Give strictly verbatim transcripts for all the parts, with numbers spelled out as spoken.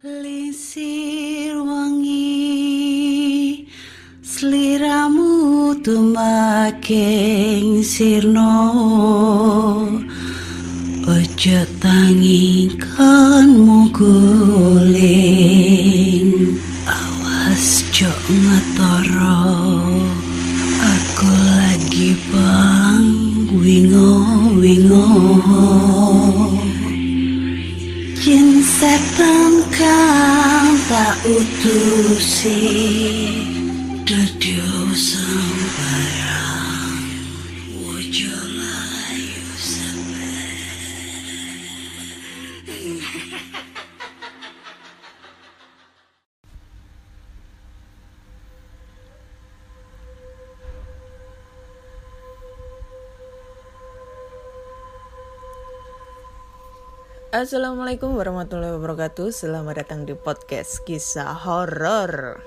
Lisir wangi seliramu tumaking sirno, ojo tangikan muguling, awas jok ngetoro. Aku lagi bang wingo-wingo, jin setan kang tak utusi, dadi sembarang wojo layu seber. Assalamualaikum warahmatullahi wabarakatuh. Selamat datang di podcast Kisah Horor.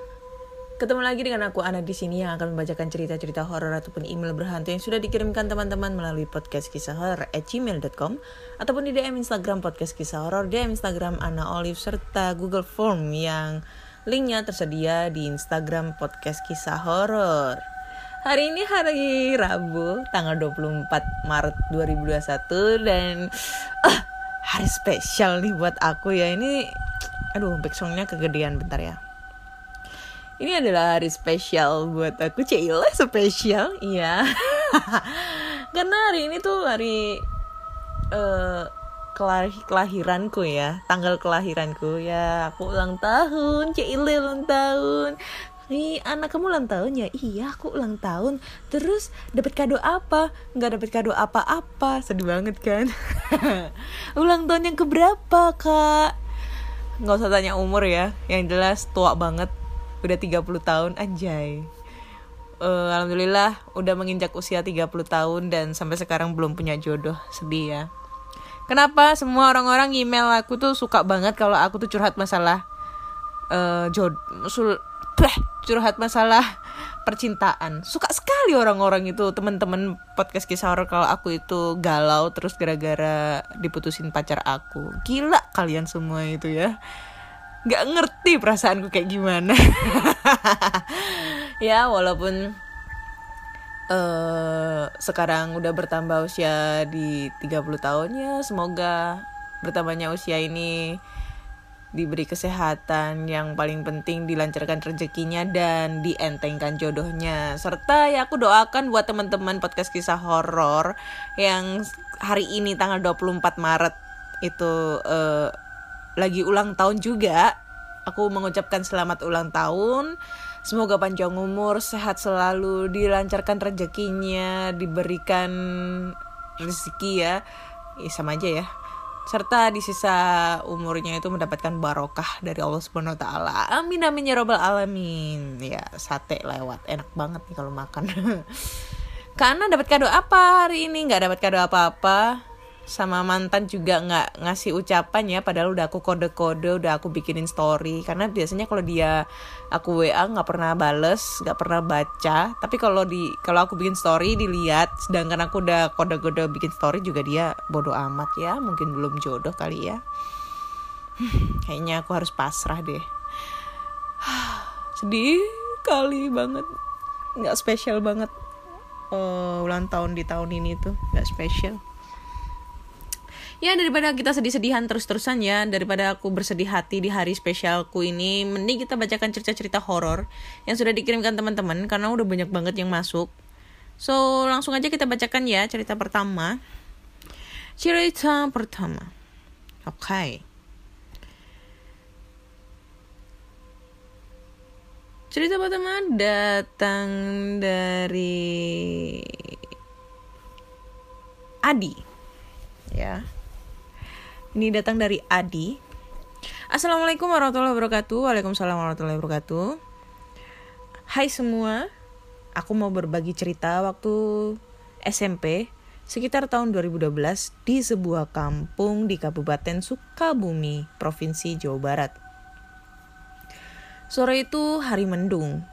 Ketemu lagi dengan aku Ana di sini yang akan membacakan cerita-cerita horor ataupun email berhantu yang sudah dikirimkan teman-teman melalui podcast Kisah Horor at gmail dot com ataupun di D M Instagram podcast Kisah Horor, D M Instagram Ana Olive serta Google Form yang linknya tersedia di Instagram podcast Kisah Horor. Hari ini hari Rabu tanggal dua puluh empat Maret dua ribu dua puluh satu dan ah, hari spesial nih buat aku ya. Ini aduh backsoundnya kegedean, bentar ya. Ini adalah hari spesial buat aku, Cila spesial. Iya. Karena hari ini tuh hari uh, kelah- kelahiranku ya, tanggal kelahiranku ya. Aku ulang tahun, Cila ulang tahun. Nih, anak kamu ulang tahun ya? Iya, aku ulang tahun. Terus dapat kado apa? Enggak dapat kado apa-apa. Sedih banget kan? Ulang tahun yang keberapa, Kak? Enggak usah tanya umur ya. Yang jelas tua banget. Udah tiga puluh tahun anjay. Uh, alhamdulillah udah menginjak usia tiga puluh tahun dan sampai sekarang belum punya jodoh. Sedih ya. Kenapa semua orang-orang email aku tuh suka banget kalau aku tuh curhat masalah uh, jodoh sul- Bleh, curhat masalah percintaan. Suka sekali orang-orang itu, teman-teman podcast Kisah Horor, kalau aku itu galau terus gara-gara diputusin pacar aku. Gila kalian semua itu ya. Gak ngerti perasaanku kayak gimana. Ya walaupun uh, sekarang udah bertambah usia di tiga puluh tahun ya. Semoga bertambahnya usia ini diberi kesehatan yang paling penting, dilancarkan rezekinya dan dientengkan jodohnya. Serta ya aku doakan buat teman-teman podcast Kisah Horor yang hari ini tanggal dua puluh empat Maret itu eh, lagi ulang tahun juga. Aku mengucapkan selamat ulang tahun. Semoga panjang umur, sehat selalu, dilancarkan rezekinya, diberikan rezeki ya. Eh, sama aja ya. Serta di sisa umurnya itu mendapatkan barokah dari Allah Subhanahu Wa Taala. Amin amin ya robbal alamin. Ya sate lewat, enak banget nih kalau makan. Karena dapat kado apa hari ini? Nggak dapat kado apa-apa. Sama mantan juga nggak ngasih ucapan ya. Padahal udah aku kode-kode, udah aku bikinin story. Karena biasanya kalau dia aku W A nggak pernah bales, nggak pernah baca. Tapi kalau di kalau aku bikin story dilihat. Sedangkan aku udah kode-kode bikin story juga dia bodoh amat ya. Mungkin belum jodoh kali ya. Kayaknya aku harus pasrah deh. Sedih kali banget. Nggak spesial banget. Oh, ulang tahun di tahun ini tuh nggak spesial. Ya daripada kita sedih-sedihan terus-terusan ya, daripada aku bersedih hati di hari spesialku ini, mending kita bacakan cerita-cerita horor yang sudah dikirimkan teman-teman karena udah banyak banget yang masuk. So langsung aja kita bacakan ya cerita pertama. Cerita pertama. Oke. Okay. Cerita pertama datang dari Adi. Ya. Ini datang dari Adi. Assalamualaikum warahmatullahi wabarakatuh. Waalaikumsalam warahmatullahi wabarakatuh. Hai semua, aku mau berbagi cerita waktu S M P sekitar tahun dua ribu dua belas di sebuah kampung di Kabupaten Sukabumi, Provinsi Jawa Barat. Sore itu hari mendung.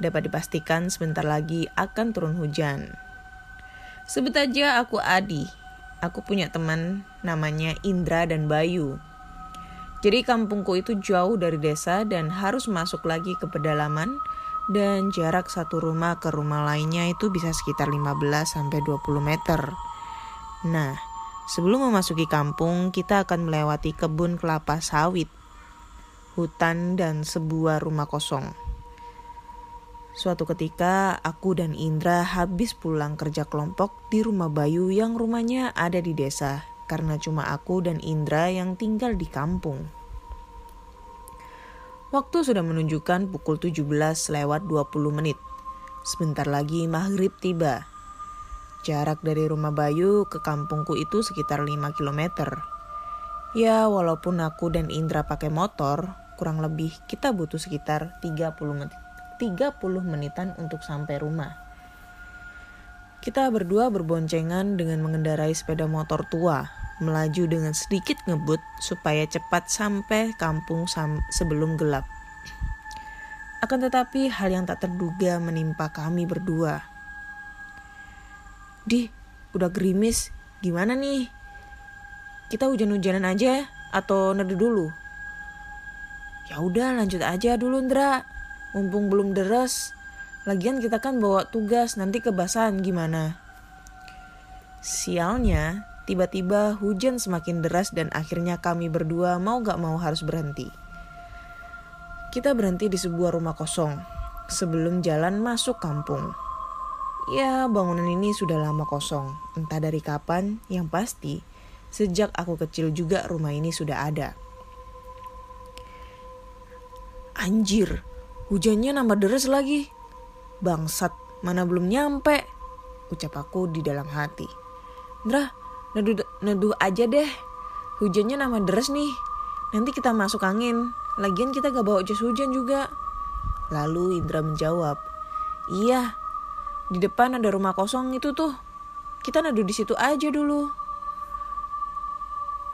Dapat dipastikan sebentar lagi akan turun hujan. Sebut aja aku Adi. Aku punya teman namanya Indra dan Bayu. Jadi kampungku itu jauh dari desa dan harus masuk lagi ke pedalaman, dan jarak satu rumah ke rumah lainnya itu bisa sekitar lima belas sampai dua puluh meter. Nah, sebelum memasuki kampung, kita akan melewati kebun kelapa sawit, hutan, dan sebuah rumah kosong. Suatu ketika, aku dan Indra habis pulang kerja kelompok di rumah Bayu yang rumahnya ada di desa, karena cuma aku dan Indra yang tinggal di kampung. Waktu sudah menunjukkan pukul tujuh belas lewat dua puluh menit. Sebentar lagi maghrib tiba. Jarak dari rumah Bayu ke kampungku itu sekitar lima kilometer. Ya, walaupun aku dan Indra pakai motor, kurang lebih kita butuh sekitar tiga puluh menitan untuk sampai rumah. Kita berdua berboncengan dengan mengendarai sepeda motor tua, melaju dengan sedikit ngebut supaya cepat sampai kampung sam- sebelum gelap. Akan tetapi hal yang tak terduga menimpa kami berdua. Dih, udah gerimis, gimana nih? Kita hujan-hujanan aja atau nedu dulu? Ya udah, lanjut aja dulu, Ndra. Mumpung belum deres. Lagian kita kan bawa tugas, nanti kebasahan gimana? Sialnya, tiba-tiba hujan semakin deras dan akhirnya kami berdua mau gak mau harus berhenti. Kita berhenti di sebuah rumah kosong sebelum jalan masuk kampung. Ya, bangunan ini sudah lama kosong, entah dari kapan, yang pasti sejak aku kecil juga rumah ini sudah ada. Anjir, hujannya nambah deras lagi. Bangsat, mana belum nyampe, ucap aku di dalam hati. Ndrah, neduh, neduh aja deh, hujannya nama deres nih, nanti kita masuk angin, lagian kita gak bawa jas hujan juga. Lalu Indra menjawab, iya, di depan ada rumah kosong itu tuh, kita neduh di situ aja dulu.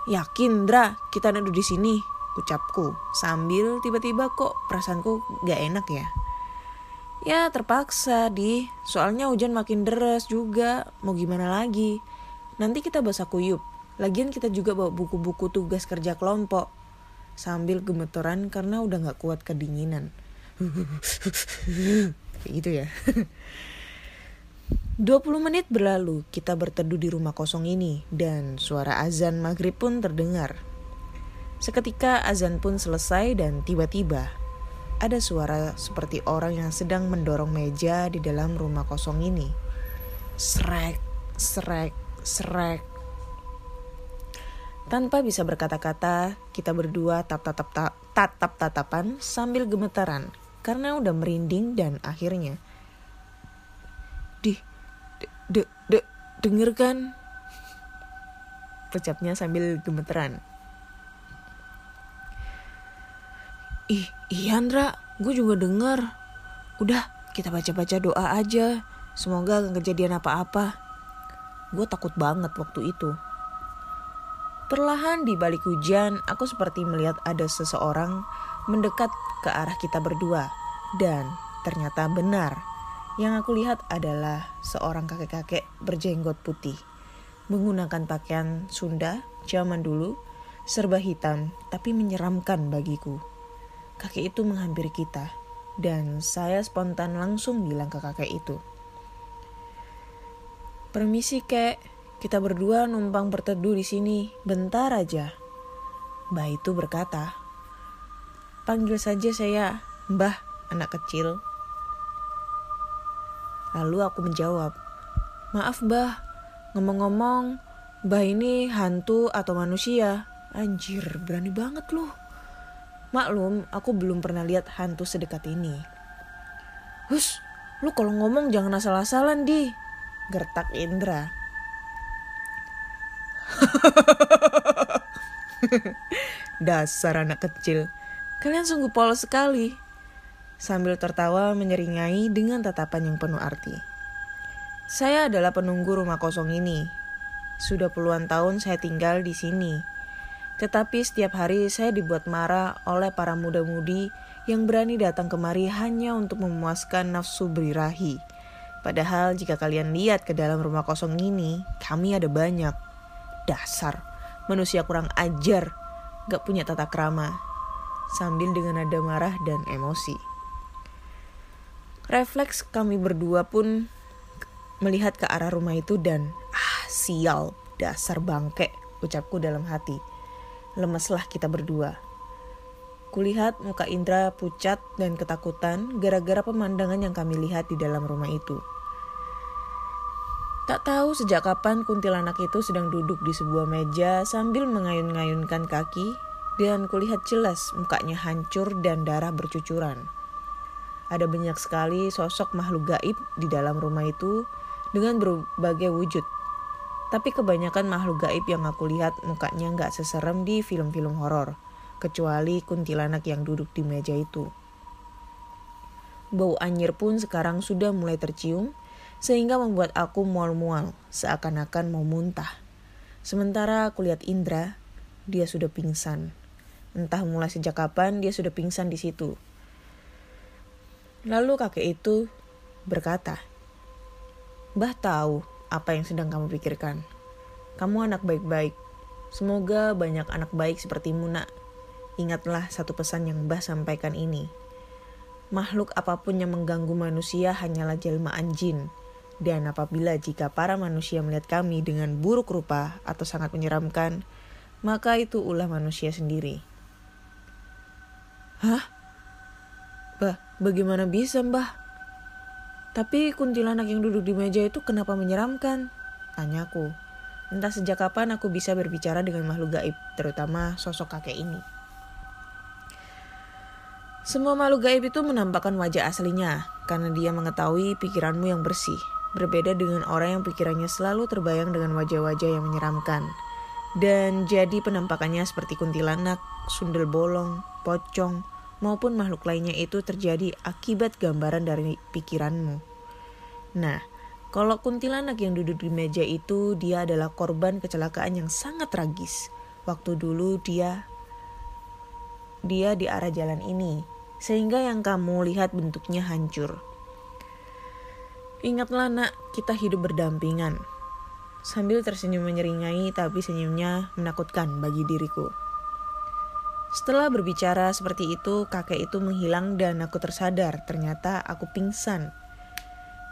Yakin Indra, kita neduh di sini, ucapku, sambil tiba-tiba kok perasaanku gak enak ya. Ya terpaksa di, soalnya hujan makin deras juga, mau gimana lagi. Nanti kita basah kuyup, lagian kita juga bawa buku-buku tugas kerja kelompok. Sambil gemetaran karena udah gak kuat kedinginan. Kayak gitu ya. dua puluh menit berlalu, kita berteduh di rumah kosong ini, dan suara azan maghrib pun terdengar. Seketika azan pun selesai dan tiba-tiba ada suara seperti orang yang sedang mendorong meja di dalam rumah kosong ini. Srek, srek, srek. Tanpa bisa berkata-kata, kita berdua tatap-tatapan sambil gemetaran karena udah merinding dan akhirnya. Dih, de, de, de, denger kan? Ucapnya sambil gemetaran. Ih, iya Andra, gue juga dengar. Udah, kita baca-baca doa aja. Semoga gak kejadian apa-apa. Gue takut banget waktu itu. Perlahan di balik hujan, aku seperti melihat ada seseorang mendekat ke arah kita berdua. Dan ternyata benar. Yang aku lihat adalah seorang kakek-kakek berjenggot putih, menggunakan pakaian Sunda zaman dulu, serba hitam, tapi menyeramkan bagiku. Kakek itu menghampiri kita, dan saya spontan langsung bilang ke kakek itu. Permisi kek, kita berdua numpang berteduh di sini, bentar aja. Mbah itu berkata, panggil saja saya Mbah, anak kecil. Lalu aku menjawab, maaf Mbah, ngomong-ngomong, Mbah ini hantu atau manusia? Anjir, berani banget lu. Maklum, aku belum pernah lihat hantu sedekat ini. Hus, lu kalau ngomong jangan asal-asalan, Di. Gertak Indra. Dasar anak kecil. Kalian sungguh polos sekali. Sambil tertawa menyeringai dengan tatapan yang penuh arti. Saya adalah penunggu rumah kosong ini. Sudah puluhan tahun saya tinggal di sini. Tetapi setiap hari saya dibuat marah oleh para muda-mudi yang berani datang kemari hanya untuk memuaskan nafsu birahi. Padahal jika kalian lihat ke dalam rumah kosong ini, kami ada banyak. Dasar, manusia kurang ajar. gak punya tata krama, sambil dengan nada marah dan emosi. Refleks kami berdua pun melihat ke arah rumah itu dan ah sial, dasar bangke, ucapku dalam hati. Lemeslah kita berdua. Kulihat muka Indra pucat dan ketakutan gara-gara pemandangan yang kami lihat di dalam rumah itu. Tak tahu sejak kapan kuntilanak itu sedang duduk di sebuah meja sambil mengayun-ngayunkan kaki, dan kulihat jelas mukanya hancur dan darah bercucuran. Ada banyak sekali sosok makhluk gaib di dalam rumah itu dengan berbagai wujud. Tapi kebanyakan makhluk gaib yang aku lihat mukanya gak seserem di film-film horor, kecuali kuntilanak yang duduk di meja itu. Bau anyir pun sekarang sudah mulai tercium, sehingga membuat aku mual-mual, seakan-akan mau muntah. Sementara aku lihat Indra, dia sudah pingsan. Entah mulai sejak kapan dia sudah pingsan di situ. Lalu kakek itu berkata, "Bah tahu apa yang sedang kamu pikirkan. Kamu anak baik-baik. Semoga banyak anak baik sepertimu, nak. Ingatlah satu pesan yang Bah sampaikan ini. Makhluk apapun yang mengganggu manusia hanyalah jelmaan jin. Dan apabila jika para manusia melihat kami dengan buruk rupa atau sangat menyeramkan, maka itu ulah manusia sendiri." Hah? Bah, bagaimana bisa, Mbah? Tapi kuntilanak yang duduk di meja itu kenapa menyeramkan? Tanyaku. Entah sejak kapan aku bisa berbicara dengan makhluk gaib, terutama sosok kakek ini. Semua makhluk gaib itu menampakkan wajah aslinya, karena dia mengetahui pikiranmu yang bersih, berbeda dengan orang yang pikirannya selalu terbayang dengan wajah-wajah yang menyeramkan. Dan jadi penampakannya seperti kuntilanak, sundel bolong, pocong, maupun makhluk lainnya itu terjadi akibat gambaran dari pikiranmu. Nah, kalau kuntilanak yang duduk di meja itu, dia adalah korban kecelakaan yang sangat tragis. Waktu dulu dia... dia di arah jalan ini, sehingga yang kamu lihat bentuknya hancur. Ingatlah, nak, kita hidup berdampingan. Sambil tersenyum menyeringai, tapi senyumnya menakutkan bagi diriku. Setelah berbicara seperti itu, kakek itu menghilang dan aku tersadar, ternyata aku pingsan.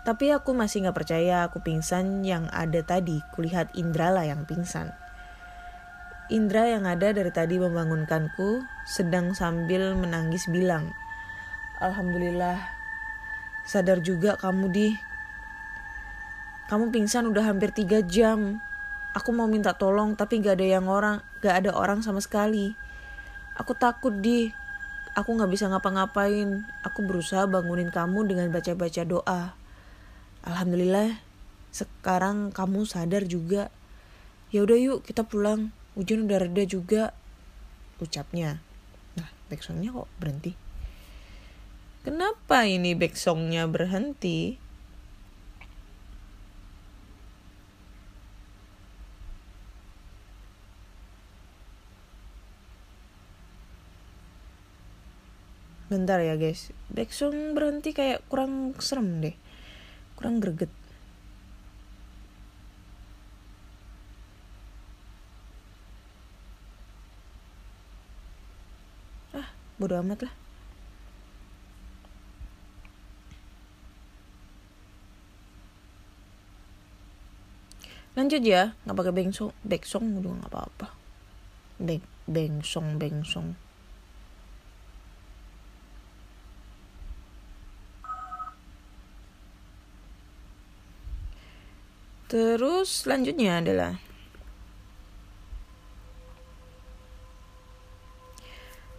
Tapi aku masih gak percaya aku pingsan yang ada tadi, kulihat Indra lah yang pingsan. Indra yang ada dari tadi membangunkanku, sedang sambil menangis bilang, "Alhamdulillah, sadar juga kamu, Di. Kamu pingsan udah hampir tiga jam. Aku mau minta tolong tapi gak ada yang orang, gak ada orang sama sekali. Aku takut, Di. Aku gak bisa ngapa-ngapain. Aku berusaha bangunin kamu dengan baca-baca doa. Alhamdulillah, sekarang kamu sadar juga. Ya udah yuk kita pulang. Hujan udah reda juga," ucapnya. Nah, backsongnya kok berhenti? Kenapa ini backsongnya berhenti? Bentar ya guys, backsong berhenti kayak kurang serem deh, kurang greget. Bodo amat lah. Lanjut ya, nggak pakai bengsong, bengsong udah nggak apa-apa. Beng, bengsong, bengsong. Terus selanjutnya adalah,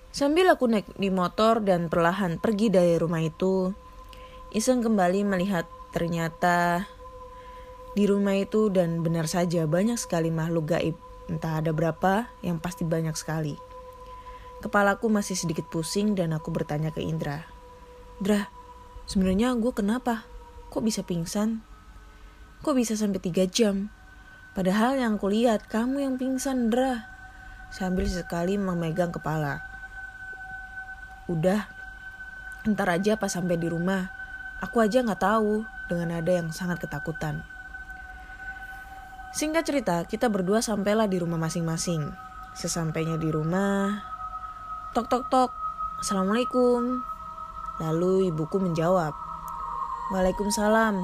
sambil aku naik di motor dan perlahan pergi dari rumah itu, iseng kembali melihat ternyata di rumah itu dan benar saja banyak sekali makhluk gaib. Entah ada berapa, yang pasti banyak sekali. Kepalaku masih sedikit pusing dan aku bertanya ke Indra, "Dra, sebenarnya gue kenapa? Kok bisa pingsan? Kok bisa sampai tiga jam? Padahal yang kulihat kamu yang pingsan, Dra." Sambil sekali memegang kepala. "Udah, ntar aja pas sampai di rumah. Aku aja gak tahu," dengan nada yang sangat ketakutan. Singkat cerita, kita berdua sampailah di rumah masing-masing. Sesampainya di rumah, tok tok tok, Assalamualaikum. Lalu ibuku menjawab, Waalaikumsalam.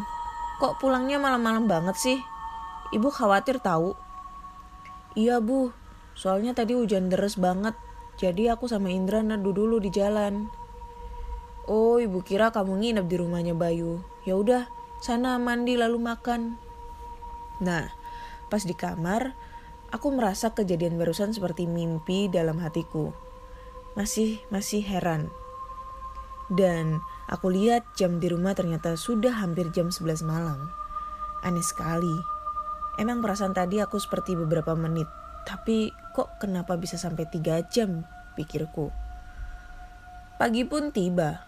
Kok pulangnya malam-malam banget sih? Ibu khawatir tahu. Iya Bu, soalnya tadi hujan deras banget. Jadi aku sama Indra nedu dulu di jalan. Oh, ibu kira kamu nginep di rumahnya Bayu. Ya udah, sana mandi lalu makan. Nah, pas di kamar, aku merasa kejadian barusan seperti mimpi dalam hatiku. Masih, masih heran. Dan aku lihat jam di rumah ternyata sudah hampir jam sebelas malam. Aneh sekali. Emang perasaan tadi aku seperti beberapa menit. Tapi kok kenapa bisa sampai tiga jam, pikirku. Pagi pun tiba.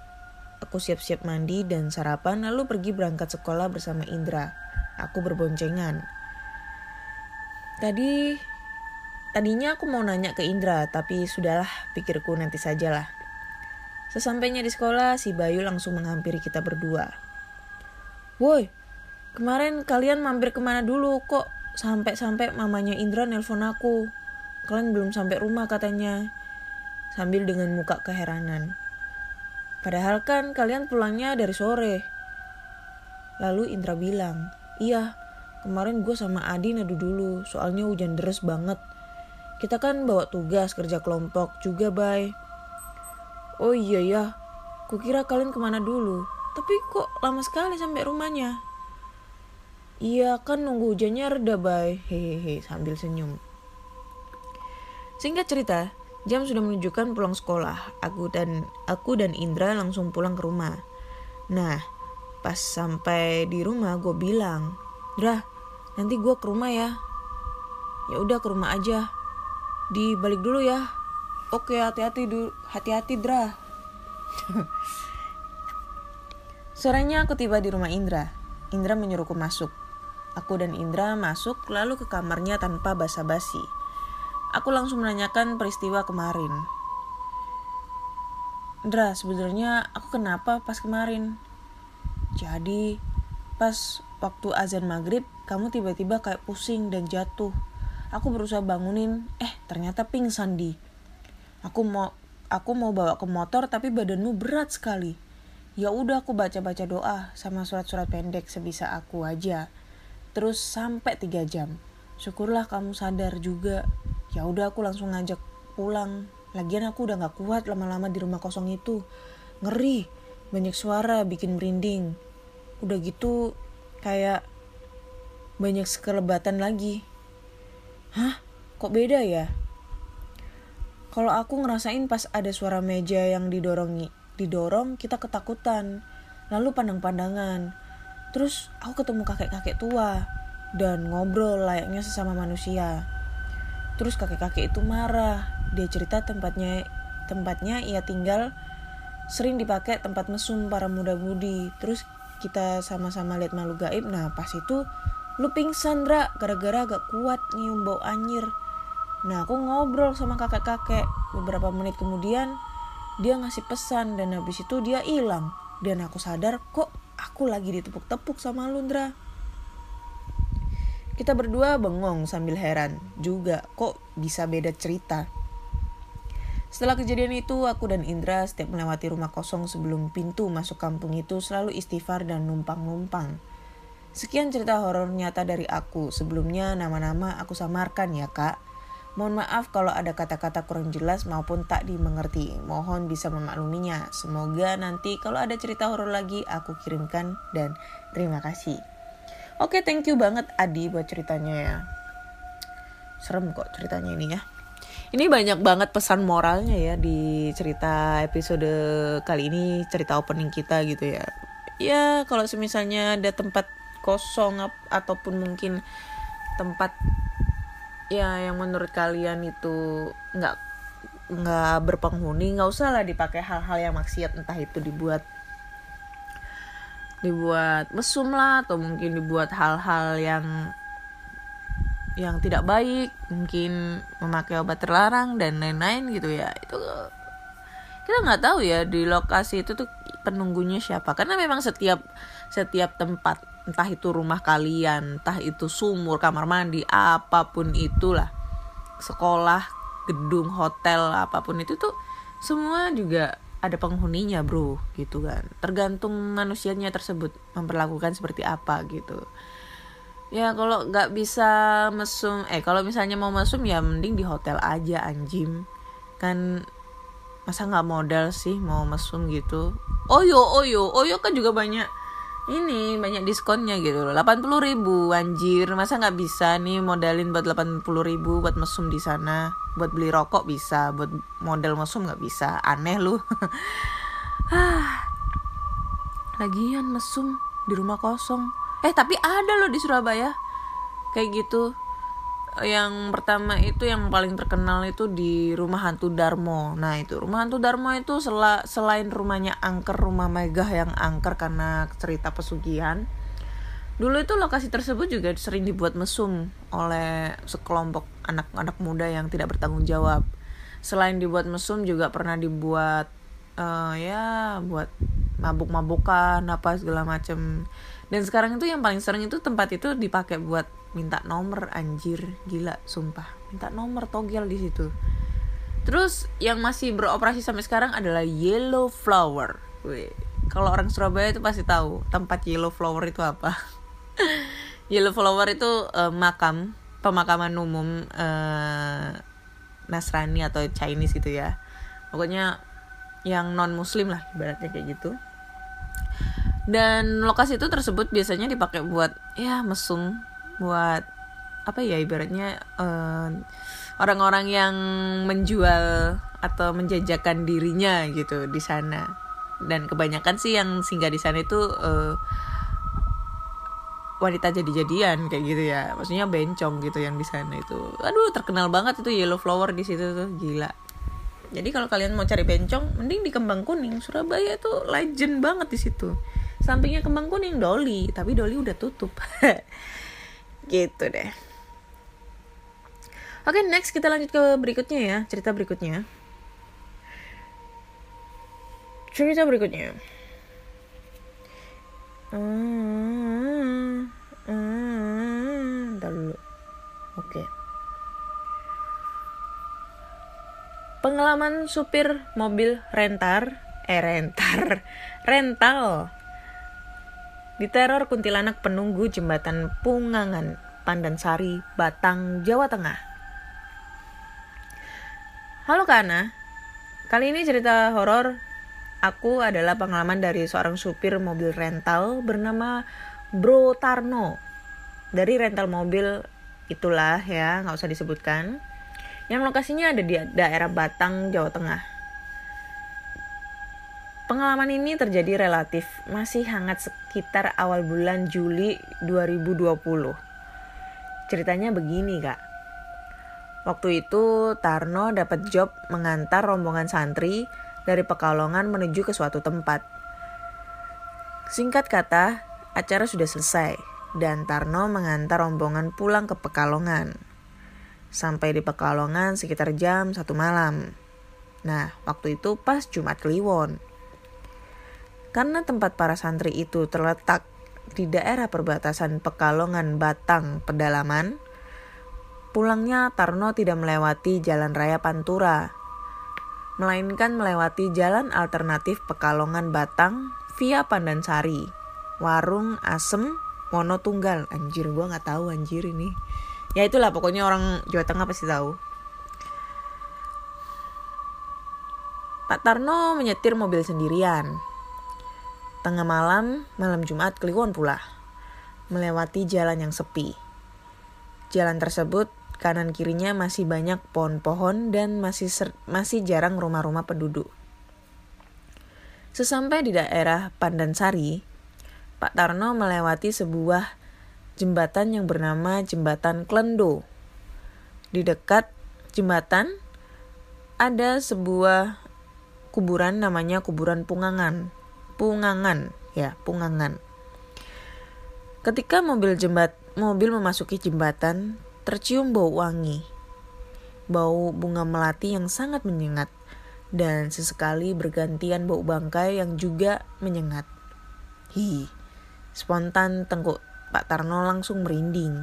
Aku siap-siap mandi dan sarapan lalu pergi berangkat sekolah bersama Indra. Aku berboncengan. Tadi, tadinya aku mau nanya ke Indra, tapi sudahlah, pikirku nanti sajalah. Sesampainya di sekolah, si Bayu langsung menghampiri kita berdua. Woi, kemarin kalian mampir kemana dulu kok? Sampai-sampai mamanya Indra nelpon aku. Kalian belum sampai rumah katanya. Sambil dengan muka keheranan. Padahal kan kalian pulangnya dari sore. Lalu Indra bilang, iya. Kemarin gue sama Adi nadu dulu, soalnya hujan deras banget. Kita kan bawa tugas kerja kelompok juga, Bay. Oh iya ya, kukira kalian kemana dulu. Tapi kok lama sekali sampai rumahnya? Iya kan nunggu hujannya reda, Bay. Hehehe, sambil senyum. Singkat cerita, jam sudah menunjukkan pulang sekolah. Aku dan aku dan Indra langsung pulang ke rumah. Nah, pas sampai di rumah gue bilang, Drah, nanti gue ke rumah ya. Ya udah ke rumah aja. Dibalik dulu ya. Oke, hati-hati dulu. Hati-hati, Drah. Sorenya aku tiba di rumah Indra. Indra menyuruhku masuk. Aku dan Indra masuk lalu ke kamarnya tanpa basa-basi. Aku langsung menanyakan peristiwa kemarin. Drah, sebenarnya aku kenapa pas kemarin? Jadi, pas waktu azan maghrib, kamu tiba-tiba kayak pusing dan jatuh. Aku berusaha bangunin, eh ternyata pingsan di. Aku mau, aku mau bawa ke motor tapi badanmu berat sekali. Ya udah aku baca-baca doa sama surat-surat pendek sebisa aku aja. Terus sampai tiga jam. Syukurlah kamu sadar juga. Ya udah aku langsung ngajak pulang. Lagian aku udah nggak kuat lama-lama di rumah kosong itu. Ngeri, banyak suara bikin merinding. Udah gitu, kayak banyak sekelebatan lagi. Hah? Kok beda ya? Kalau aku ngerasain pas ada suara meja yang didorongi, didorong kita ketakutan. Lalu pandang-pandangan. Terus aku ketemu kakek-kakek tua. Dan ngobrol layaknya sesama manusia. Terus kakek-kakek itu marah. Dia cerita tempatnya, tempatnya ia tinggal sering dipakai tempat mesum para muda-mudi. Terus kita sama-sama lihat makhluk gaib. Nah pas itu lu pingsan, Dra, gara-gara agak kuat nyium bau anjir. Nah aku ngobrol sama kakek-kakek. Beberapa menit kemudian dia ngasih pesan dan habis itu dia hilang. Dan aku sadar kok aku lagi ditepuk-tepuk sama lu, Dra. Kita berdua bengong sambil heran juga kok bisa beda cerita. Setelah kejadian itu, aku dan Indra setiap melewati rumah kosong sebelum pintu masuk kampung itu selalu istighfar dan numpang-numpang. Sekian cerita horor nyata dari aku. Sebelumnya nama-nama aku samarkan ya, Kak. Mohon maaf kalau ada kata-kata kurang jelas maupun tak dimengerti. Mohon bisa memakluminya. Semoga nanti kalau ada cerita horor lagi aku kirimkan dan terima kasih. Oke, thank you banget Adi buat ceritanya ya. Serem kok ceritanya ini ya. Ini banyak banget pesan moralnya ya di cerita episode kali ini, cerita opening kita gitu ya. Ya kalau semisalnya ada tempat kosong ataupun mungkin tempat ya yang menurut kalian itu gak, gak berpenghuni, gak usah lah dipakai hal-hal yang maksiat. Entah itu dibuat dibuat mesum lah atau mungkin dibuat hal-hal yang yang tidak baik, mungkin memakai obat terlarang dan lain-lain gitu ya. Itu kita nggak tahu ya di lokasi itu tuh penunggunya siapa, karena memang setiap setiap tempat, entah itu rumah kalian, entah itu sumur, kamar mandi, apapun itulah, sekolah, gedung, hotel, apapun itu tuh semua juga ada penghuninya bro, gitu kan. Tergantung manusianya tersebut memperlakukan seperti apa gitu. Ya kalau nggak bisa mesum, eh kalau misalnya mau mesum ya mending di hotel aja anjim. Kan masa nggak modal sih mau mesum gitu. Oyo, oyo, oyo kan juga banyak ini, banyak diskonnya gitu loh, delapan puluh ribu anjir. Masa gak bisa nih modalin buat delapan puluh ribu buat mesum di sana? Buat beli rokok bisa, buat modal mesum gak bisa. Aneh lu. Lagian mesum di rumah kosong. Eh tapi ada loh di Surabaya kayak gitu. Yang pertama itu yang paling terkenal itu di rumah hantu Darmo. Nah itu rumah hantu Darmo itu sel- selain rumahnya angker, rumah megah yang angker karena cerita pesugihan, dulu itu lokasi tersebut juga sering dibuat mesum oleh sekelompok anak-anak muda yang tidak bertanggung jawab. Selain dibuat mesum juga pernah dibuat uh, ya buat mabuk-mabukan apa segala macem. Dan sekarang itu yang paling sering itu tempat itu dipakai buat minta nomor anjir, gila sumpah. Minta nomor togel di situ. Terus yang masih beroperasi sampai sekarang adalah Yellow Flower. Wih, kalau orang Surabaya itu pasti tahu tempat Yellow Flower itu apa. Yellow Flower itu uh, makam, pemakaman umum uh, Nasrani atau Chinese gitu ya. Pokoknya yang non muslim lah ibaratnya kayak gitu. Dan lokasi itu tersebut biasanya dipakai buat ya mesum, buat apa ya ibaratnya uh, orang-orang yang menjual atau menjajakan dirinya gitu di sana. Dan kebanyakan sih yang singgah di sana itu uh, wanita jadi-jadian kayak gitu ya, maksudnya bencong gitu yang di sana itu. Aduh terkenal banget itu Yellow Flower di situ tuh, gila. Jadi kalau kalian mau cari bencong, mending di Kembang Kuning. Surabaya itu legend banget di situ. Sampingnya Kembang Kuning Doli, tapi Doli udah tutup. Gitu deh. Oke, next kita lanjut ke berikutnya ya, cerita berikutnya. Cerita berikutnya. Hmm, hmm, ntar dulu. Oke. Pengalaman supir mobil rentar, eh rentar, rental. Diteror kuntilanak penunggu jembatan Pungangan, Pandansari, Batang, Jawa Tengah. Halo Kak Ana, kali ini cerita horor aku adalah pengalaman dari seorang supir mobil rental bernama Bro Tarno. Dari rental mobil itulah ya, gak usah disebutkan. Yang lokasinya ada di daerah Batang, Jawa Tengah. Pengalaman ini terjadi relatif masih hangat sekitar awal bulan Juli dua ribu dua puluh. Ceritanya begini, Kak. Waktu itu Tarno dapat job mengantar rombongan santri dari Pekalongan menuju ke suatu tempat. Singkat kata, acara sudah selesai dan Tarno mengantar rombongan pulang ke Pekalongan. Sampai di Pekalongan sekitar jam satu malam. Nah, waktu itu pas Jumat Kliwon. Karena tempat para santri itu terletak di daerah perbatasan Pekalongan, Batang, Pedalaman, pulangnya Tarno tidak melewati Jalan Raya Pantura, melainkan melewati jalan alternatif Pekalongan, Batang, via Pandansari, Warung, Asem, Monotunggal. Anjir, gua nggak tahu anjir ini. Ya itulah, pokoknya orang Jawa Tengah pasti tahu. Pak Tarno menyetir mobil sendirian. Tengah malam, malam Jumat Kliwon pula, melewati jalan yang sepi. Jalan tersebut kanan kirinya masih banyak pohon-pohon dan masih ser- masih jarang rumah-rumah penduduk. Sesampai di daerah Pandansari, Pak Tarno melewati sebuah jembatan yang bernama Jembatan Klendo. Di dekat jembatan ada sebuah kuburan namanya kuburan Pungangan. Pungangan, ya, Pungangan. Ketika mobil jembat, mobil memasuki jembatan, tercium bau wangi. Bau bunga melati yang sangat menyengat dan sesekali bergantian bau bangkai yang juga menyengat. Hi. Spontan tengkuk Pak Tarno langsung merinding.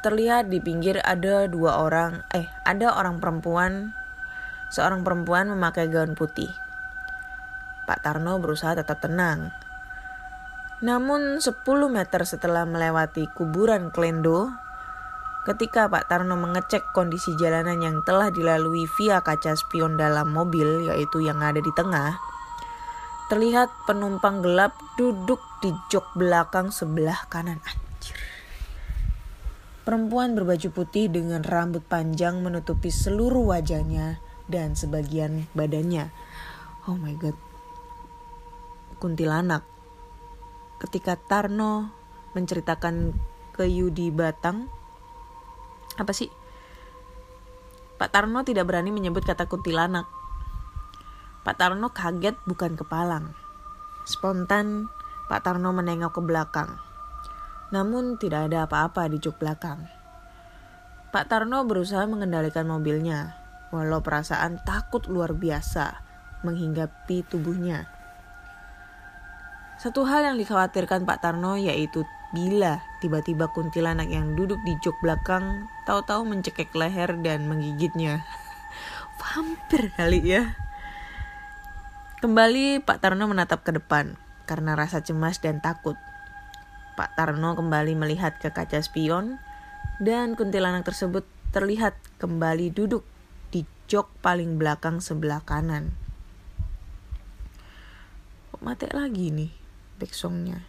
terlihat di pinggir ada dua orang, eh ada orang perempuan, seorang perempuan memakai gaun putih. Pak Tarno berusaha tetap tenang. Namun sepuluh meter setelah melewati kuburan Klendo, ketika Pak Tarno mengecek kondisi jalanan yang telah dilalui via kaca spion dalam mobil, yaitu yang ada di tengah, terlihat penumpang gelap duduk di jok belakang sebelah kanan. Anjir. Perempuan berbaju putih dengan rambut panjang menutupi seluruh wajahnya dan sebagian badannya. Oh my god. Kuntilanak. Ketika Tarno menceritakan ke Yudi Batang, apa sih? Pak Tarno tidak berani menyebut kata kuntilanak. Pak Tarno kaget bukan kepalang. Spontan, Pak Tarno menengok ke belakang. Namun tidak ada apa-apa di jok belakang. Pak Tarno berusaha mengendalikan mobilnya, walau perasaan takut luar biasa menghinggapi tubuhnya. Satu hal yang dikhawatirkan Pak Tarno yaitu bila tiba-tiba kuntilanak yang duduk di jok belakang tahu-tahu mencekik leher dan menggigitnya. Hampir kali ya. Kembali Pak Tarno menatap ke depan karena rasa cemas dan takut. Pak Tarno kembali melihat ke kaca spion dan kuntilanak tersebut terlihat kembali duduk di jok paling belakang sebelah kanan. Kok mati lagi nih? Backsongnya.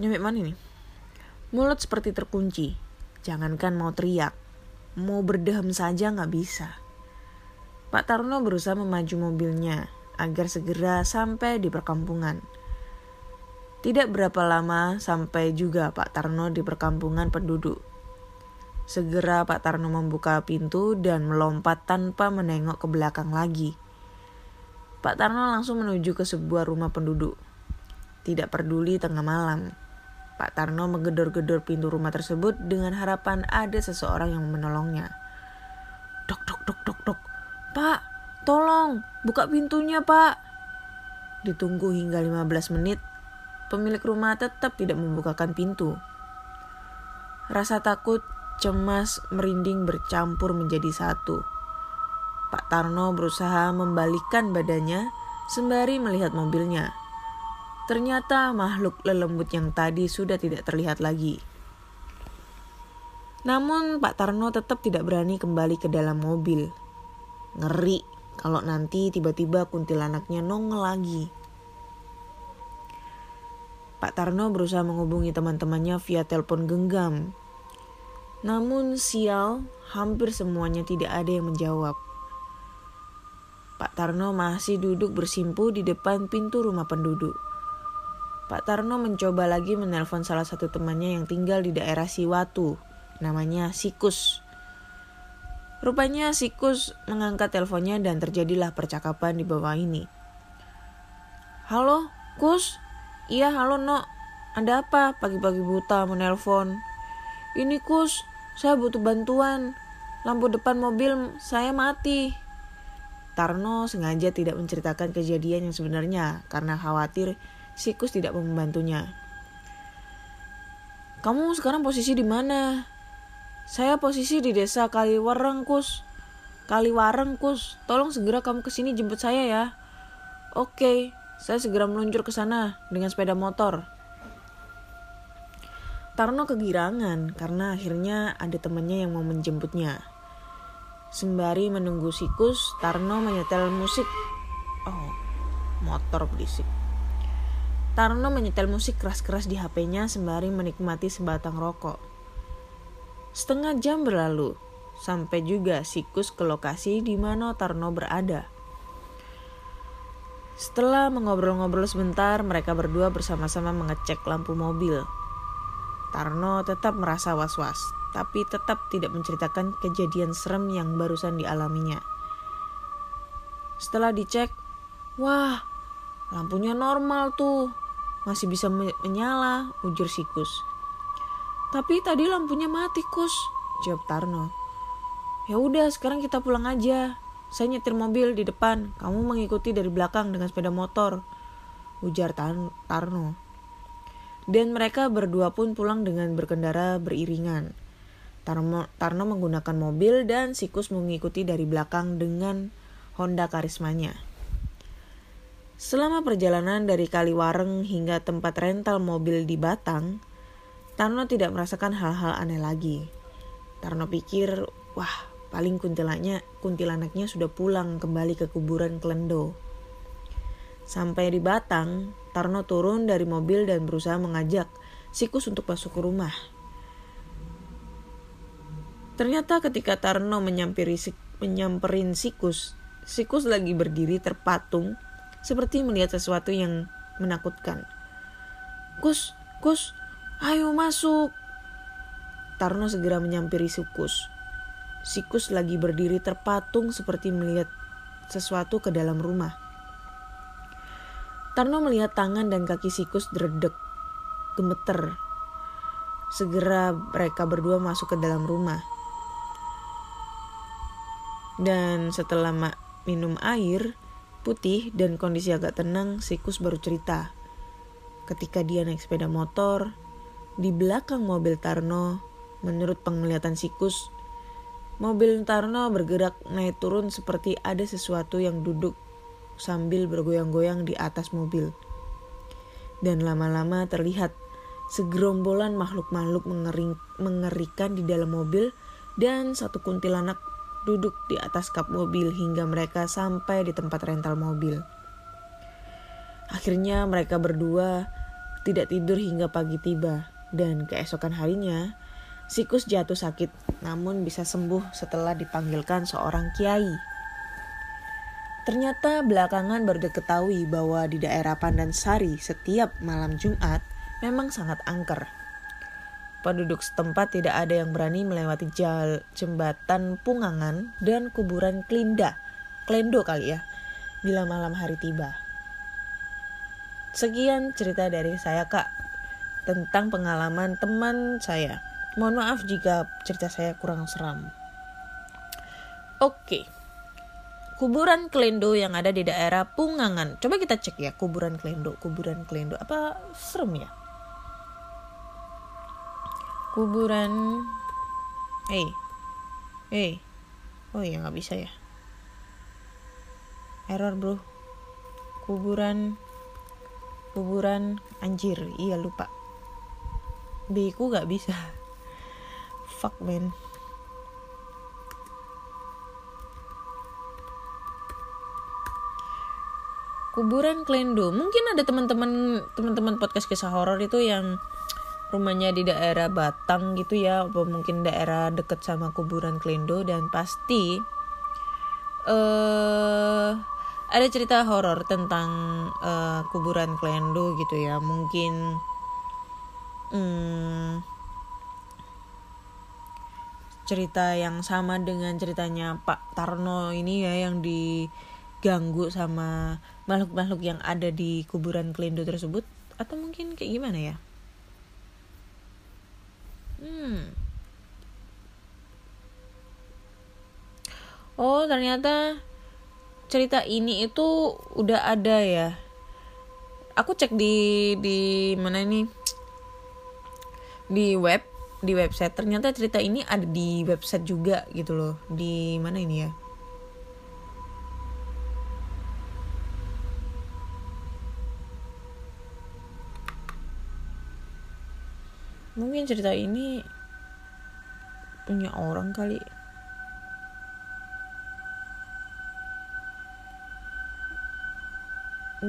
Nyampe mana nih? Mulut seperti terkunci. Jangankan mau teriak, mau berdeham saja nggak bisa. Pak Tarno berusaha memaju mobilnya agar segera sampai di perkampungan. Tidak berapa lama sampai juga Pak Tarno di perkampungan penduduk. Segera Pak Tarno membuka pintu dan melompat tanpa menengok ke belakang lagi. Pak Tarno langsung menuju ke sebuah rumah penduduk. Tidak peduli tengah malam. Pak Tarno menggedor-gedor pintu rumah tersebut dengan harapan ada seseorang yang menolongnya. Dok, dok, dok, dok, dok. Pak, tolong, buka pintunya, Pak. Ditunggu hingga lima belas menit, pemilik rumah tetap tidak membukakan pintu. Rasa takut, cemas, merinding bercampur menjadi satu. Pak Tarno berusaha membalikkan badannya sembari melihat mobilnya. Ternyata makhluk lelembut yang tadi sudah tidak terlihat lagi. Namun Pak Tarno tetap tidak berani kembali ke dalam mobil. Ngeri kalau nanti tiba-tiba kuntilanaknya nongol lagi. Pak Tarno berusaha menghubungi teman-temannya via telepon genggam. Namun sial, hampir semuanya tidak ada yang menjawab. Pak Tarno masih duduk bersimpu di depan pintu rumah penduduk. Pak Tarno mencoba lagi menelpon salah satu temannya yang tinggal di daerah Siwatu, namanya Sikus. Rupanya Sikus mengangkat teleponnya dan terjadilah percakapan di bawah ini. Halo, Kus? Iya, halo, No. Ada apa pagi-pagi buta menelpon? Ini Kus, saya butuh bantuan. Lampu depan mobil saya mati. Tarno sengaja tidak menceritakan kejadian yang sebenarnya karena khawatir si Kus tidak membantunya. Kamu sekarang posisi di mana? Saya posisi di desa Kaliwareng, Kus. Kaliwareng, Kus. Tolong segera kamu kesini jemput saya ya. Oke, saya segera meluncur ke sana dengan sepeda motor. Tarno kegirangan karena akhirnya ada temannya yang mau menjemputnya. Sembari menunggu Sikus, Tarno menyetel musik. Oh, motor berisik. Tarno menyetel musik keras-keras di H P-nya sembari menikmati sebatang rokok. Setengah jam berlalu, sampai juga Sikus ke lokasi di mana Tarno berada. Setelah mengobrol-ngobrol sebentar, mereka berdua bersama-sama mengecek lampu mobil. Tarno tetap merasa was-was, tapi tetap tidak menceritakan kejadian serem yang barusan dialaminya. Setelah dicek, wah, lampunya normal tuh, masih bisa menyala, ujar Sikus. Tapi tadi lampunya mati, Kus, jawab Tarno. Ya udah, sekarang kita pulang aja. Saya nyetir mobil di depan, kamu mengikuti dari belakang dengan sepeda motor, ujar Tarno. Dan mereka berdua pun pulang dengan berkendara beriringan. Tarno, Tarno menggunakan mobil dan Sikus mengikuti dari belakang dengan Honda Karismanya. Selama perjalanan dari Kaliwareng hingga tempat rental mobil di Batang, Tarno tidak merasakan hal-hal aneh lagi. Tarno pikir, wah, paling kuntilanaknya, kuntilanaknya sudah pulang kembali ke kuburan Klendo. Sampai di Batang, Tarno turun dari mobil dan berusaha mengajak Sikus untuk masuk ke rumah. Ternyata ketika Tarno menyampiri, menyamperin Sikus, Sikus lagi berdiri terpatung seperti melihat sesuatu yang menakutkan. Kus, Kus, ayo masuk. Tarno segera menyampiri Sikus. Sikus lagi berdiri terpatung seperti melihat sesuatu ke dalam rumah. Tarno melihat tangan dan kaki Sikus deredek, gemeter. Segera mereka berdua masuk ke dalam rumah. Dan setelah minum air putih dan kondisi agak tenang, Sikus baru cerita. Ketika dia naik sepeda motor, di belakang mobil Tarno, menurut penglihatan Sikus, mobil Tarno bergerak naik turun seperti ada sesuatu yang duduk sambil bergoyang-goyang di atas mobil. Dan lama-lama terlihat segerombolan makhluk-makhluk mengering, mengerikan di dalam mobil dan satu kuntilanak duduk di atas kap mobil hingga mereka sampai di tempat rental mobil. Akhirnya mereka berdua tidak tidur hingga pagi tiba dan keesokan harinya Sikus jatuh sakit, namun bisa sembuh setelah dipanggilkan seorang kiai. Ternyata belakangan baru diketahui bahwa di daerah Pandansari setiap malam Jumat memang sangat angker. Penduduk setempat tidak ada yang berani melewati jal- jembatan Pungangan dan kuburan Klinda, Klendo kali ya, bila malam hari tiba. Sekian cerita dari saya, Kak, tentang pengalaman teman saya. Mohon maaf jika cerita saya kurang seram. Oke. Kuburan Klendo yang ada di daerah Pungangan. Coba kita cek ya, kuburan Klendo, kuburan Klendo. Apa serem ya? Kuburan Eh. Hey. Eh. Hey. Oh iya, enggak bisa ya. Error, Bro. Kuburan kuburan anjir. Iya, lupa. B ku enggak bisa. Fuck man. Kuburan Klendo. Mungkin ada teman-teman teman-teman podcast kisah horor itu yang rumahnya di daerah Batang gitu ya, atau mungkin daerah dekat sama kuburan Klendo, dan pasti uh, ada cerita horor tentang uh, kuburan Klendo gitu ya. Mungkin hmm, cerita yang sama dengan ceritanya Pak Tarno ini ya, yang diganggu sama makhluk-makhluk yang ada di kuburan Klendo tersebut, atau mungkin kayak gimana ya? Hmm. Oh, ternyata cerita ini itu udah ada ya. Aku cek di di mana ini? Di web, di website. Ternyata cerita ini ada di website juga gitu loh. Di mana ini ya? Mungkin cerita ini punya orang kali.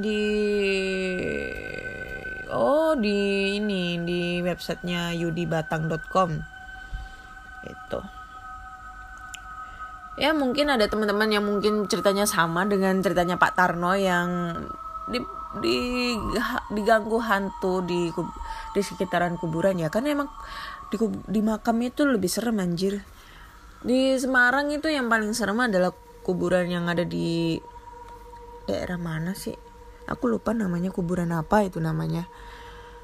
Di Oh di ini di websitenya yudibatang dot com itu. Ya mungkin ada teman-teman yang mungkin ceritanya sama dengan ceritanya Pak Tarno yang di, di diganggu hantu di di sekitaran kuburan ya, karena emang di di makam itu lebih serem anjir. Di Semarang itu yang paling serem adalah kuburan yang ada di daerah mana sih? Aku lupa namanya, kuburan apa itu namanya.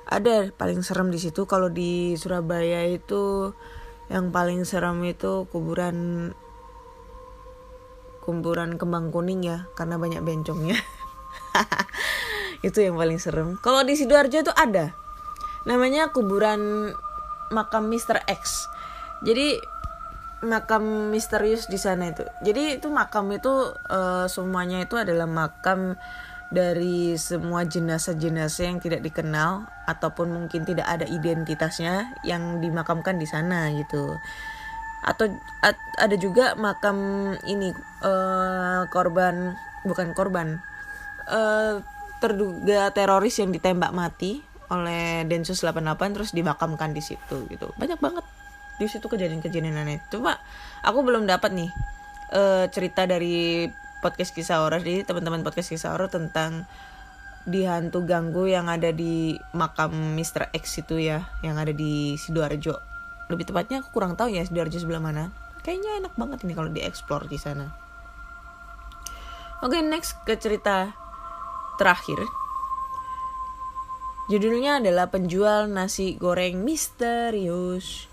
Ada paling serem di situ. Kalau di Surabaya itu yang paling serem itu kuburan kumburan kembang kuning ya, karena banyak bencongnya. Itu yang paling serem. Kalau di Sidoarjo itu ada, namanya kuburan makam mister X. Jadi makam misterius di sana itu. Jadi itu makam itu uh, semuanya itu adalah makam dari semua jenazah-jenazah yang tidak dikenal ataupun mungkin tidak ada identitasnya yang dimakamkan di sana gitu. Atau at, ada juga makam ini uh, korban bukan korban uh, terduga teroris yang ditembak mati oleh Densus delapan puluh delapan terus dimakamkan di situ gitu. Banyak banget di situ kejadian-kejadian aneh. Cuma aku belum dapat nih uh, cerita dari podcast Kisah Horor. Jadi teman-teman podcast Kisah Horor tentang dihantu ganggu yang ada di makam mister X itu ya, yang ada di Sidoarjo. Lebih tepatnya aku kurang tahu ya Sidoarjo sebelah mana. Kayaknya enak banget ini kalau dieksplor di sana. Oke, okay, next ke cerita terakhir. Judulnya adalah Penjual Nasi Goreng Misterius.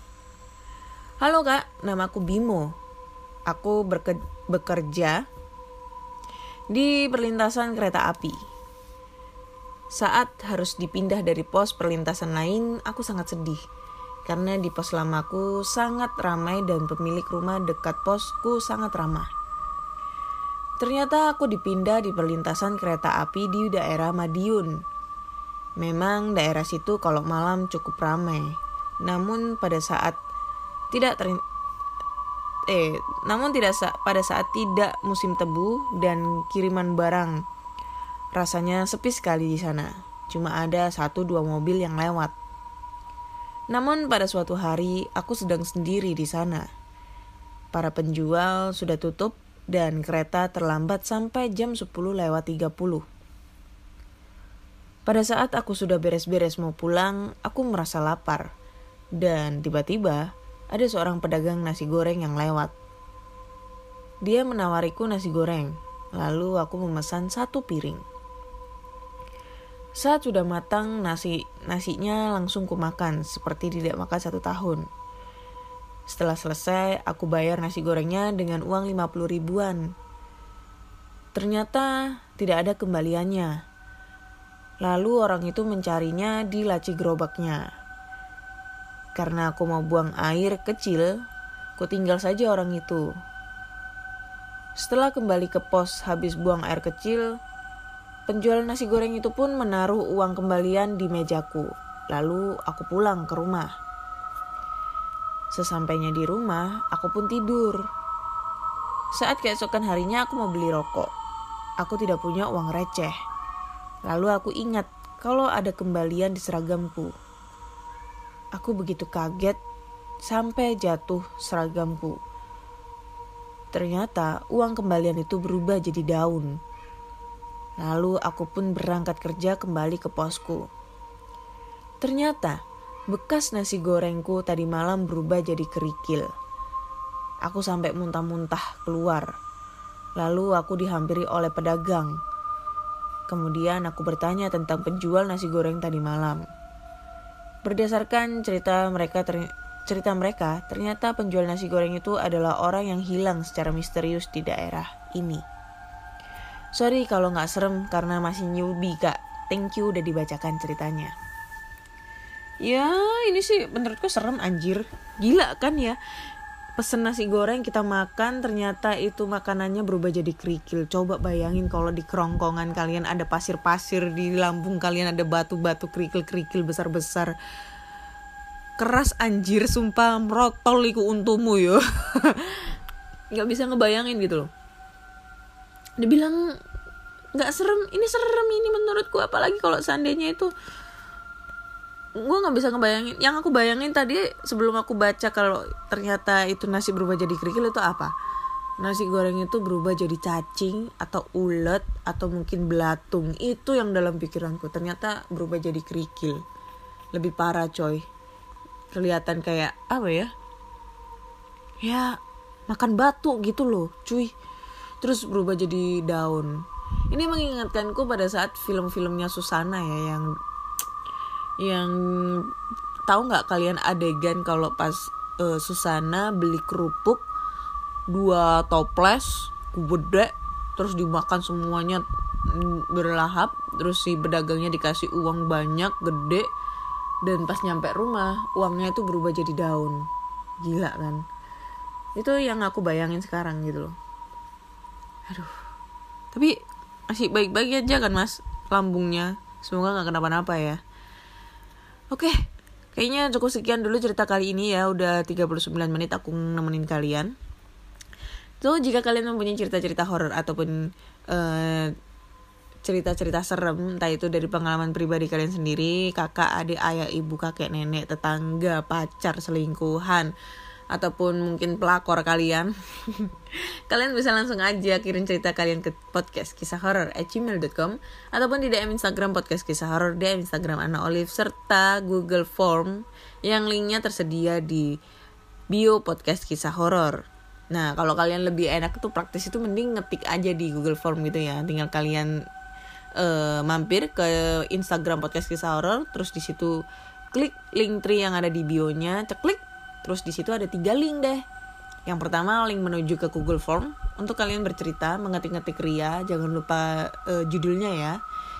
Halo Kak, nama aku Bimo. Aku berke- bekerja di perlintasan kereta api. Saat harus dipindah dari pos perlintasan lain, aku sangat sedih karena di pos lamaku sangat ramai dan pemilik rumah dekat posku sangat ramah. Ternyata aku dipindah di perlintasan kereta api di daerah Madiun. Memang daerah situ kalau malam cukup ramai. Namun pada saat tidak ter Eh, namun tidak sa- pada saat tidak musim tebu dan kiriman barang, rasanya sepi sekali di sana. Cuma ada satu dua mobil yang lewat. Namun pada suatu hari aku sedang sendiri di sana. Para penjual sudah tutup dan kereta terlambat sampai jam sepuluh lewat tiga puluh. Pada saat aku sudah beres-beres mau pulang, aku merasa lapar. Dan tiba-tiba ada seorang pedagang nasi goreng yang lewat. Dia menawariku nasi goreng, lalu aku memesan satu piring. Saat sudah matang, nasi nasinya langsung kumakan, seperti tidak makan satu tahun. Setelah selesai, aku bayar nasi gorengnya dengan uang lima puluh ribuan. Ternyata tidak ada kembaliannya. Lalu orang itu mencarinya di laci gerobaknya. Karena aku mau buang air kecil, ku tinggal saja orang itu. Setelah kembali ke pos habis buang air kecil, penjual nasi goreng itu pun menaruh uang kembalian di mejaku. Lalu aku pulang ke rumah. Sesampainya di rumah, aku pun tidur. Saat keesokan harinya aku mau beli rokok. Aku tidak punya uang receh. Lalu aku ingat kalau ada kembalian di seragamku. Aku begitu kaget sampai jatuh seragamku. Ternyata uang kembalian itu berubah jadi daun. Lalu aku pun berangkat kerja kembali ke posku. Ternyata bekas nasi gorengku tadi malam berubah jadi kerikil. Aku sampai muntah-muntah keluar. Lalu aku dihampiri oleh pedagang. Kemudian aku bertanya tentang penjual nasi goreng tadi malam. Berdasarkan cerita mereka, ter, cerita mereka, ternyata penjual nasi goreng itu adalah orang yang hilang secara misterius di daerah ini. Sorry kalau gak serem karena masih newbie Kak. Thank you udah dibacakan ceritanya. Ya ini sih menurutku serem anjir. Gila kan ya. Pesen nasi goreng kita makan ternyata itu makanannya berubah jadi kerikil. Coba bayangin kalau di kerongkongan kalian ada pasir-pasir, di lambung kalian ada batu-batu kerikil-kerikil besar-besar. Keras anjir sumpah, merotol iku untumu yo. Gak bisa ngebayangin gitu loh. Dibilang gak serem, ini serem ini menurutku. Apalagi kalau seandainya itu, gue gak bisa ngebayangin. Yang aku bayangin tadi sebelum aku baca kalau ternyata itu nasi berubah jadi kerikil itu apa? Nasi goreng itu berubah jadi cacing atau ulet atau mungkin belatung. Itu yang dalam pikiranku. Ternyata berubah jadi kerikil. Lebih parah coy. Kelihatan kayak apa ya? Ya makan batu gitu loh cuy. Terus berubah jadi daun. Ini mengingatkanku pada saat film-filmnya Susana ya, yang yang tahu nggak kalian adegan kalau pas uh, Susana beli kerupuk dua toples gede, terus dimakan semuanya berlahap, terus si pedagangnya dikasih uang banyak gede, dan pas nyampe rumah uangnya itu berubah jadi daun. Gila kan? Itu yang aku bayangin sekarang gitu loh. Aduh. Tapi masih baik-baik aja kan mas lambungnya, semoga gak kenapa-napa ya. Oke, kayaknya cukup sekian dulu cerita kali ini ya. Udah tiga puluh sembilan menit aku nemenin kalian. So, jika kalian mempunyai cerita-cerita horor ataupun uh, cerita-cerita serem, entah itu dari pengalaman pribadi kalian sendiri, kakak, adik, ayah, ibu, kakek, nenek, tetangga, pacar, selingkuhan, ataupun mungkin pelakor kalian, kalian bisa langsung aja kirim cerita kalian ke podcast kisah horor at gmail dot com ataupun di D M Instagram podcast kisah horor, D M Instagram Ana Olive, serta Google Form yang linknya tersedia di bio podcast kisah horor. Nah, kalau kalian lebih enak itu praktis, itu mending ngetik aja di Google Form gitu ya. Tinggal kalian uh, mampir ke Instagram podcast kisah horor, terus di situ klik link tree yang ada di bio-nya, ceklik, terus di situ ada tiga link deh. Yang pertama link menuju ke Google Form untuk kalian bercerita, mengetik-ngetik Ria, jangan lupa uh, judulnya ya.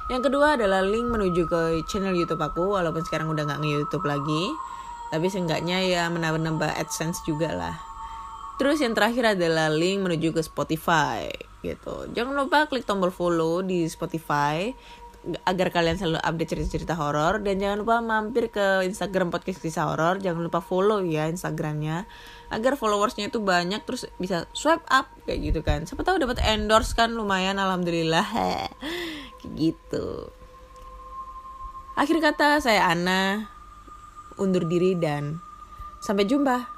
Yang kedua adalah link menuju ke channel YouTube aku, walaupun sekarang udah nggak nge-YouTube lagi, tapi seenggaknya ya menambah-nambah AdSense juga lah. Terus yang terakhir adalah link menuju ke Spotify gitu. Jangan lupa klik tombol follow di Spotify agar kalian selalu update cerita-cerita horor, dan jangan lupa mampir ke Instagram podcast kisah horor. Jangan lupa follow ya Instagramnya agar followersnya itu banyak, terus bisa swipe up kayak gitu kan. Siapa tahu dapat endorse kan, lumayan alhamdulillah kayak gitu. Akhir kata saya Ana undur diri dan sampai jumpa.